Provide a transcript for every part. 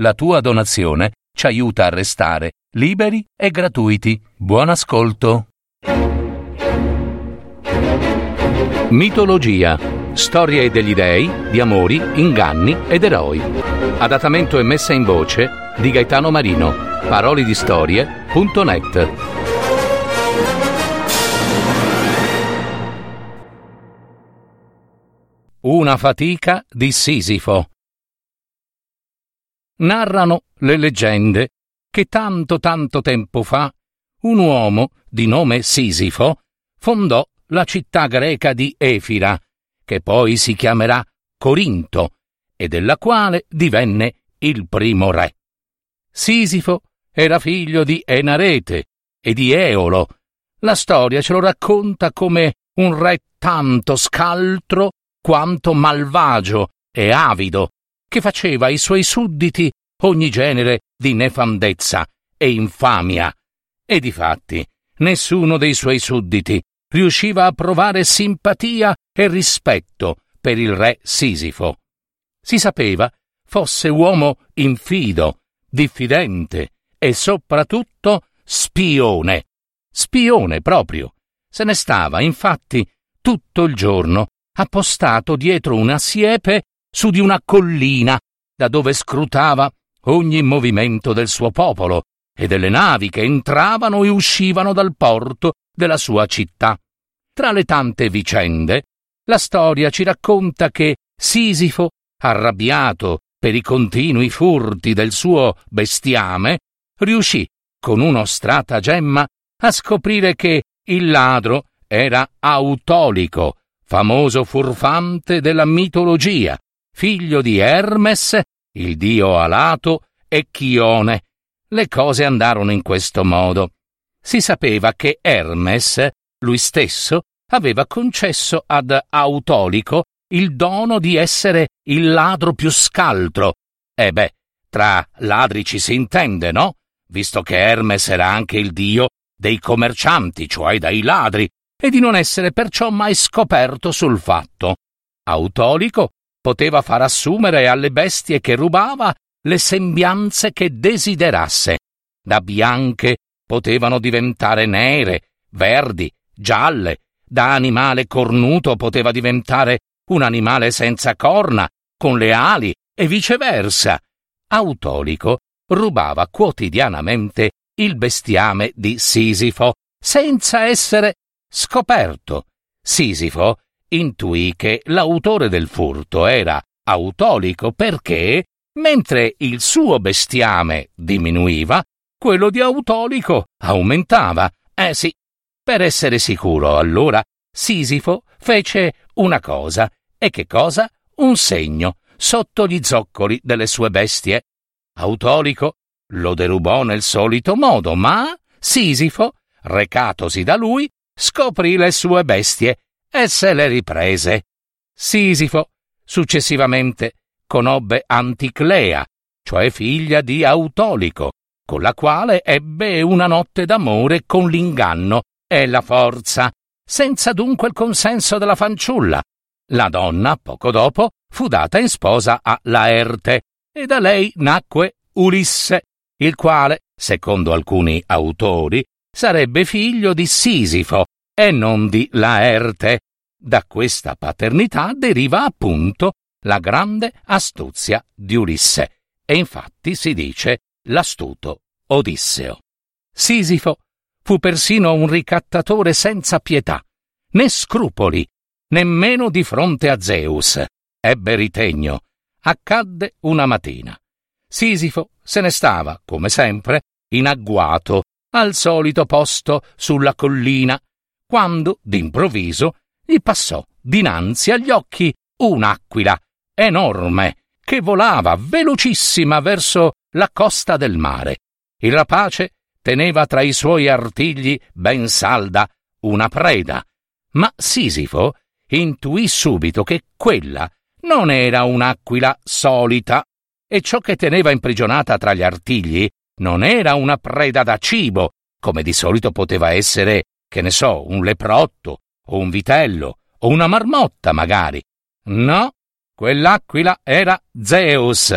La tua donazione ci aiuta a restare liberi e gratuiti. Buon ascolto. Mitologia. Storie degli dei, di amori, inganni ed eroi. Adattamento e messa in voce di Gaetano Marino. parolidistorie.net. Una fatica di Sisifo. Narrano le leggende che tanto tempo fa un uomo di nome Sisifo fondò la città greca di Efira, che poi si chiamerà Corinto e della quale divenne il primo re. Sisifo era figlio di Enarete e di Eolo. La storia ce lo racconta come un re tanto scaltro quanto malvagio e avido, che faceva ai suoi sudditi ogni genere di nefandezza e infamia. E difatti nessuno dei suoi sudditi riusciva a provare simpatia e rispetto per il re Sisifo. Si sapeva fosse uomo infido, diffidente e soprattutto spione. Spione proprio. Se ne stava infatti tutto il giorno appostato dietro una siepe su di una collina, da dove scrutava ogni movimento del suo popolo e delle navi che entravano e uscivano dal porto della sua città. Tra le tante vicende, la storia ci racconta che Sisifo, arrabbiato per i continui furti del suo bestiame, riuscì con uno stratagemma a scoprire che il ladro era Autolico, famoso furfante della mitologia, figlio di Hermes, il dio alato, e Chione. Le cose andarono in questo modo. Si sapeva che Hermes, lui stesso, aveva concesso ad Autolico il dono di essere il ladro più scaltro. E beh, tra ladri ci si intende, no? Visto che Hermes era anche il dio dei commercianti, cioè dai ladri, e di non essere perciò mai scoperto sul fatto. Autolico poteva far assumere alle bestie che rubava le sembianze che desiderasse. Da bianche potevano diventare nere, verdi, gialle. Da animale cornuto poteva diventare un animale senza corna, con le ali, e viceversa. Autolico rubava quotidianamente il bestiame di Sisifo, senza essere scoperto. Sisifo intuì che l'autore del furto era Autolico perché, mentre il suo bestiame diminuiva, quello di Autolico aumentava. Sì, per essere sicuro, allora, Sisifo fece una cosa. E che cosa? Un segno sotto gli zoccoli delle sue bestie. Autolico lo derubò nel solito modo, ma Sisifo, recatosi da lui, scoprì le sue bestie e se le riprese. Sisifo successivamente conobbe Anticlea, cioè figlia di Autolico, con la quale ebbe una notte d'amore con l'inganno e la forza, senza dunque il consenso della fanciulla. La donna, poco dopo, fu data in sposa a Laerte e da lei nacque Ulisse, il quale, secondo alcuni autori, sarebbe figlio di Sisifo e non di Laerte. Da questa paternità deriva appunto la grande astuzia di Ulisse, e infatti si dice l'astuto Odisseo. Sisifo fu persino un ricattatore senza pietà, né scrupoli, nemmeno di fronte a Zeus. Ebbe ritegno. Accadde una mattina. Sisifo se ne stava, come sempre, in agguato, al solito posto sulla collina, quando, d'improvviso, gli passò dinanzi agli occhi un'aquila enorme che volava velocissima verso la costa del mare. Il rapace teneva tra i suoi artigli ben salda una preda, ma Sisifo intuì subito che quella non era un'aquila solita e ciò che teneva imprigionata tra gli artigli non era una preda da cibo, come di solito poteva essere, che ne so, un leprotto o un vitello o una marmotta magari. No, quell'aquila era Zeus,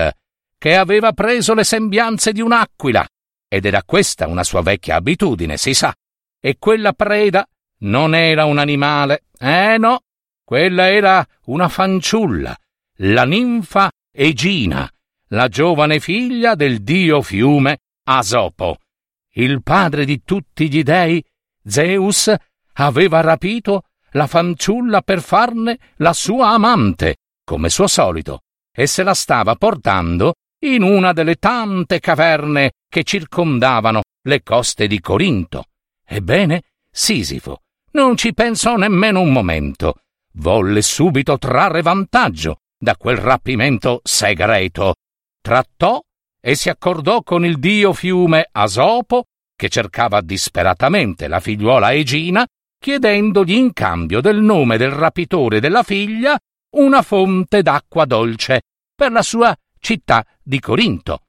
che aveva preso le sembianze di un'aquila, ed era questa una sua vecchia abitudine, si sa, e quella preda non era un animale, no, quella era una fanciulla, la ninfa Egina, la giovane figlia del dio fiume Asopo. Il padre di tutti gli dei, Zeus, aveva rapito la fanciulla per farne la sua amante, come suo solito, e se la stava portando in una delle tante caverne che circondavano le coste di Corinto. Ebbene, Sisifo non ci pensò nemmeno un momento. Volle subito trarre vantaggio da quel rapimento segreto. Trattò e si accordò con il dio fiume Asopo, che cercava disperatamente la figliuola Egina, chiedendogli in cambio del nome del rapitore della figlia una fonte d'acqua dolce per la sua città di Corinto.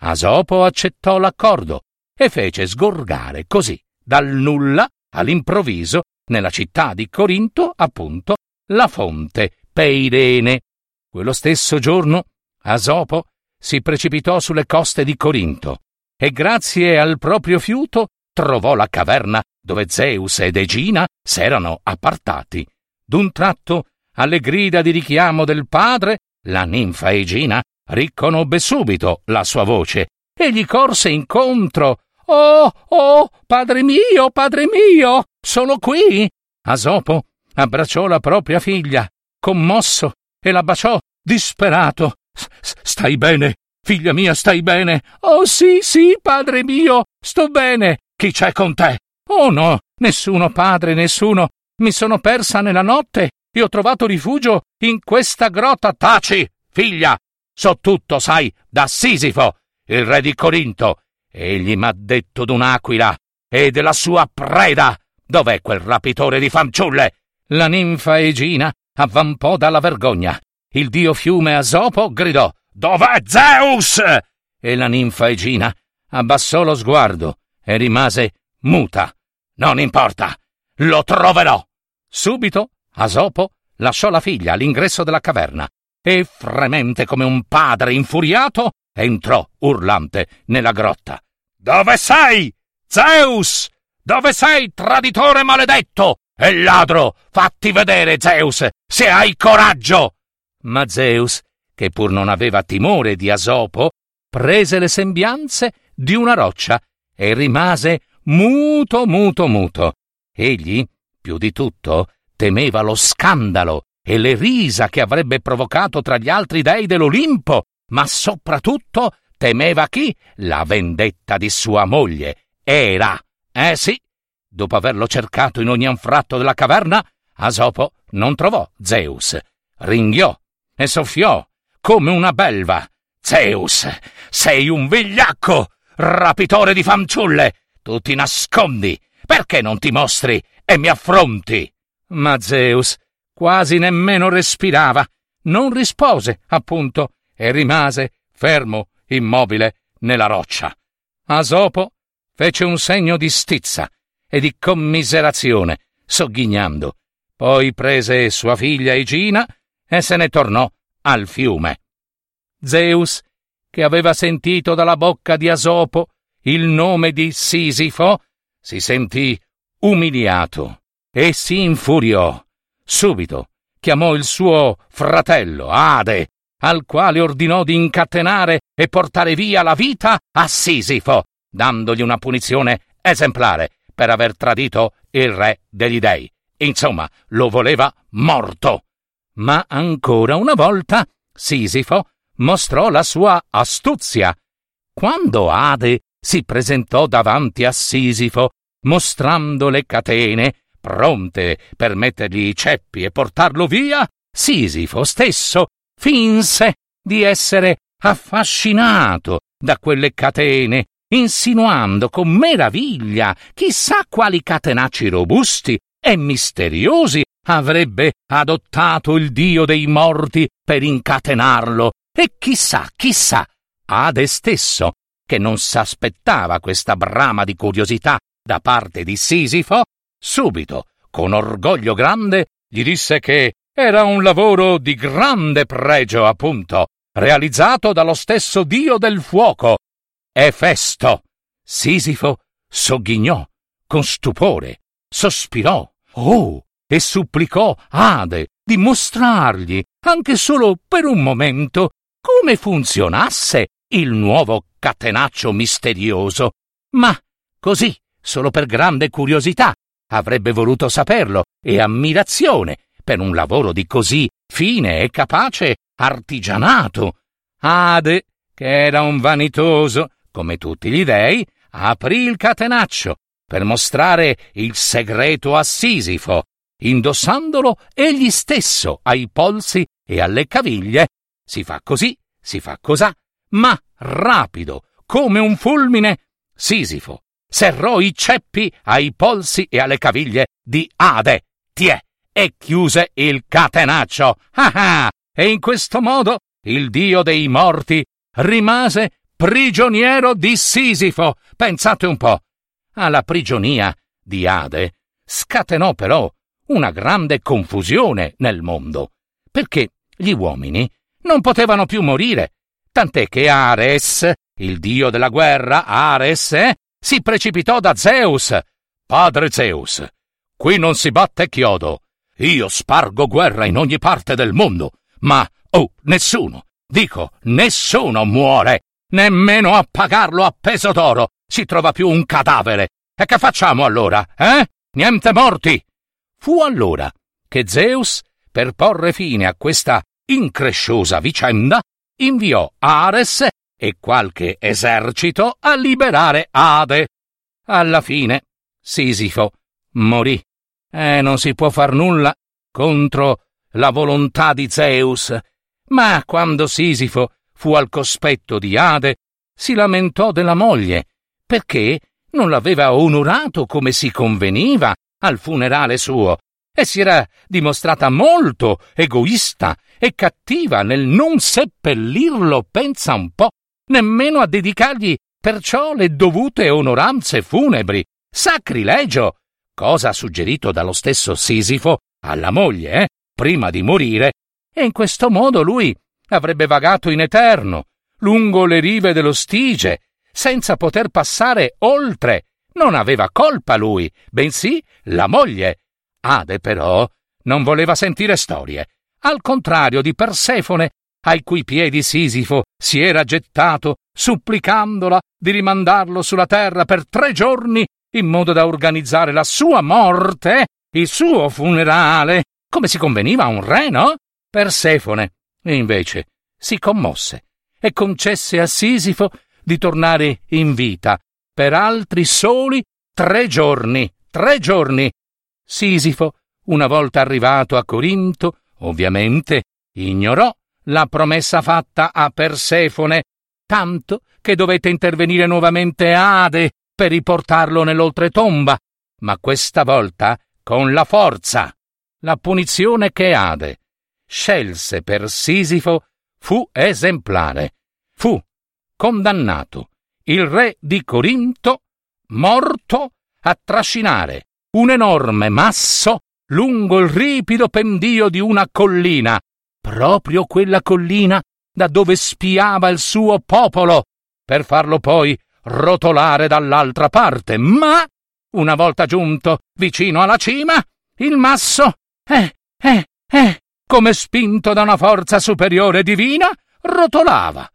Asopo accettò l'accordo e fece sgorgare così dal nulla all'improvviso nella città di Corinto, appunto, la fonte Peirene. Quello stesso giorno Asopo si precipitò sulle coste di Corinto e grazie al proprio fiuto trovò la caverna dove Zeus ed Egina s'erano appartati. D'un tratto, alle grida di richiamo del padre, la ninfa Egina riconobbe subito la sua voce e gli corse incontro. Oh, padre mio, sono qui! Asopo abbracciò la propria figlia, commosso, e la baciò, disperato. Stai bene, figlia mia, stai bene? Oh sì, padre mio, sto bene. Chi c'è con te? Oh no, nessuno, padre, nessuno. Mi sono persa nella notte e ho trovato rifugio in questa grotta. Taci, figlia! So tutto, sai, da Sisifo, il re di Corinto. Egli m'ha detto d'un'aquila e della sua preda. Dov'è quel rapitore di fanciulle? La ninfa Egina avvampò dalla vergogna. Il dio fiume Asopo gridò: «Dov'è Zeus?» E la ninfa Egina abbassò lo sguardo e rimase muta. «Non importa, lo troverò!» Subito Asopo lasciò la figlia all'ingresso della caverna e, fremente come un padre infuriato, entrò urlante nella grotta. «Dove sei, Zeus? Dove sei, traditore maledetto e ladro? Fatti vedere, Zeus, se hai coraggio!» Ma Zeus, che pur non aveva timore di Asopo, prese le sembianze di una roccia e rimase muto. Egli, più di tutto, temeva lo scandalo e le risa che avrebbe provocato tra gli altri dei dell'Olimpo, ma soprattutto temeva chi? La vendetta di sua moglie, Era. Sì, dopo averlo cercato in ogni anfratto della caverna, Asopo non trovò Zeus. Ringhiò e soffiò come una belva. «Zeus, sei un vigliacco, rapitore di fanciulle! Tu ti nascondi! Perché non ti mostri e mi affronti?» Ma Zeus quasi nemmeno respirava, non rispose, appunto, e rimase fermo, immobile, nella roccia. Asopo fece un segno di stizza e di commiserazione, sogghignando. Poi prese sua figlia Egina e se ne tornò al fiume. Zeus, che aveva sentito dalla bocca di Asopo il nome di Sisifo, si sentì umiliato e si infuriò. Subito chiamò il suo fratello Ade, al quale ordinò di incatenare e portare via la vita a Sisifo, dandogli una punizione esemplare per aver tradito il re degli dei. Insomma, lo voleva morto. Ma ancora una volta Sisifo mostrò la sua astuzia. Quando Ade si presentò davanti a Sisifo, mostrando le catene, pronte per mettergli i ceppi e portarlo via, Sisifo stesso finse di essere affascinato da quelle catene, insinuando con meraviglia chissà quali catenacci robusti e misteriosi avrebbe adottato il dio dei morti per incatenarlo. E chissà, Ade stesso, che non s'aspettava questa brama di curiosità da parte di Sisifo, subito, con orgoglio grande, gli disse che era un lavoro di grande pregio, appunto, realizzato dallo stesso dio del fuoco, Efesto. Sisifo sogghignò con stupore, sospirò, e supplicò Ade di mostrargli, anche solo per un momento, come funzionasse il nuovo catenaccio misterioso. Ma così, solo per grande curiosità, avrebbe voluto saperlo, e ammirazione per un lavoro di così fine e capace artigianato. Ade, che era un vanitoso come tutti gli dei, aprì il catenaccio per mostrare il segreto a Sisifo, indossandolo egli stesso ai polsi e alle caviglie. Si fa così, si fa cosà, ma rapido come un fulmine, Sisifo serrò i ceppi ai polsi e alle caviglie di Ade, e chiuse il catenaccio. E in questo modo il dio dei morti rimase prigioniero di Sisifo. Pensate un po'. Alla prigionia di Ade scatenò però una grande confusione nel mondo, perché gli uomini non potevano più morire, tant'è che Ares, il dio della guerra, si precipitò da Zeus. Padre Zeus, qui non si batte chiodo, io spargo guerra in ogni parte del mondo, ma nessuno muore, nemmeno a pagarlo a peso d'oro si trova più un cadavere. E che facciamo allora, niente morti? Fu allora che Zeus, per porre fine a questa incresciosa vicenda, inviò Ares e qualche esercito a liberare Ade. Alla fine Sisifo morì, e non si può far nulla contro la volontà di Zeus. Ma quando Sisifo fu al cospetto di Ade, si lamentò della moglie, perché non l'aveva onorato come si conveniva al funerale suo, e si era dimostrata molto egoista e cattiva nel non seppellirlo, pensa un po', nemmeno a dedicargli perciò le dovute onoranze funebri. Sacrilegio! Cosa suggerito dallo stesso Sisifo alla moglie, prima di morire, e in questo modo lui avrebbe vagato in eterno, lungo le rive dello Stige, senza poter passare oltre. Non aveva colpa lui, bensì la moglie. Ade però non voleva sentire storie. Al contrario di Persefone, ai cui piedi Sisifo si era gettato, supplicandola di rimandarlo sulla terra per 3 giorni, in modo da organizzare la sua morte, il suo funerale, come si conveniva a un re, no? Persefone, invece, si commosse e concesse a Sisifo di tornare in vita per altri soli 3 giorni. 3 giorni! Sisifo, una volta arrivato a Corinto, ovviamente ignorò la promessa fatta a Persefone, tanto che dovette intervenire nuovamente Ade per riportarlo nell'oltretomba, ma questa volta con la forza. La punizione che Ade scelse per Sisifo fu esemplare. Fu condannato il re di Corinto morto a trascinare un enorme masso lungo il ripido pendio di una collina, proprio quella collina da dove spiava il suo popolo, per farlo poi rotolare dall'altra parte. Ma una volta giunto vicino alla cima, il masso, come spinto da una forza superiore divina, rotolava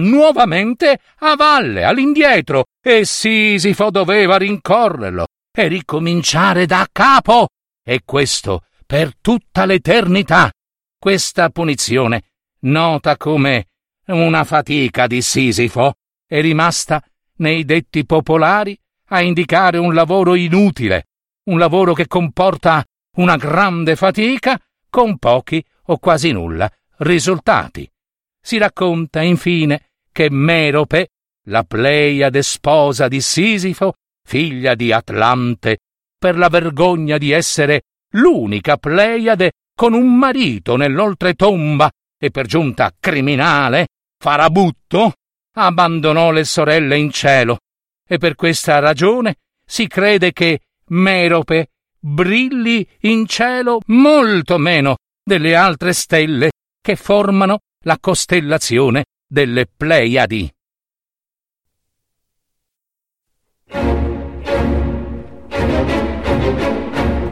nuovamente a valle, all'indietro, e Sisifo doveva rincorrerlo e ricominciare da capo, e questo per tutta l'eternità. Questa punizione, nota come una fatica di Sisifo, è rimasta nei detti popolari a indicare un lavoro inutile, un lavoro che comporta una grande fatica con pochi o quasi nulla risultati. Si racconta infine che Merope, la Pleiade sposa di Sisifo, figlia di Atlante, per la vergogna di essere l'unica Pleiade con un marito nell'oltretomba e per giunta criminale, farabutto, abbandonò le sorelle in cielo, e per questa ragione si crede che Merope brilli in cielo molto meno delle altre stelle che formano la costellazione delle Pleiadi.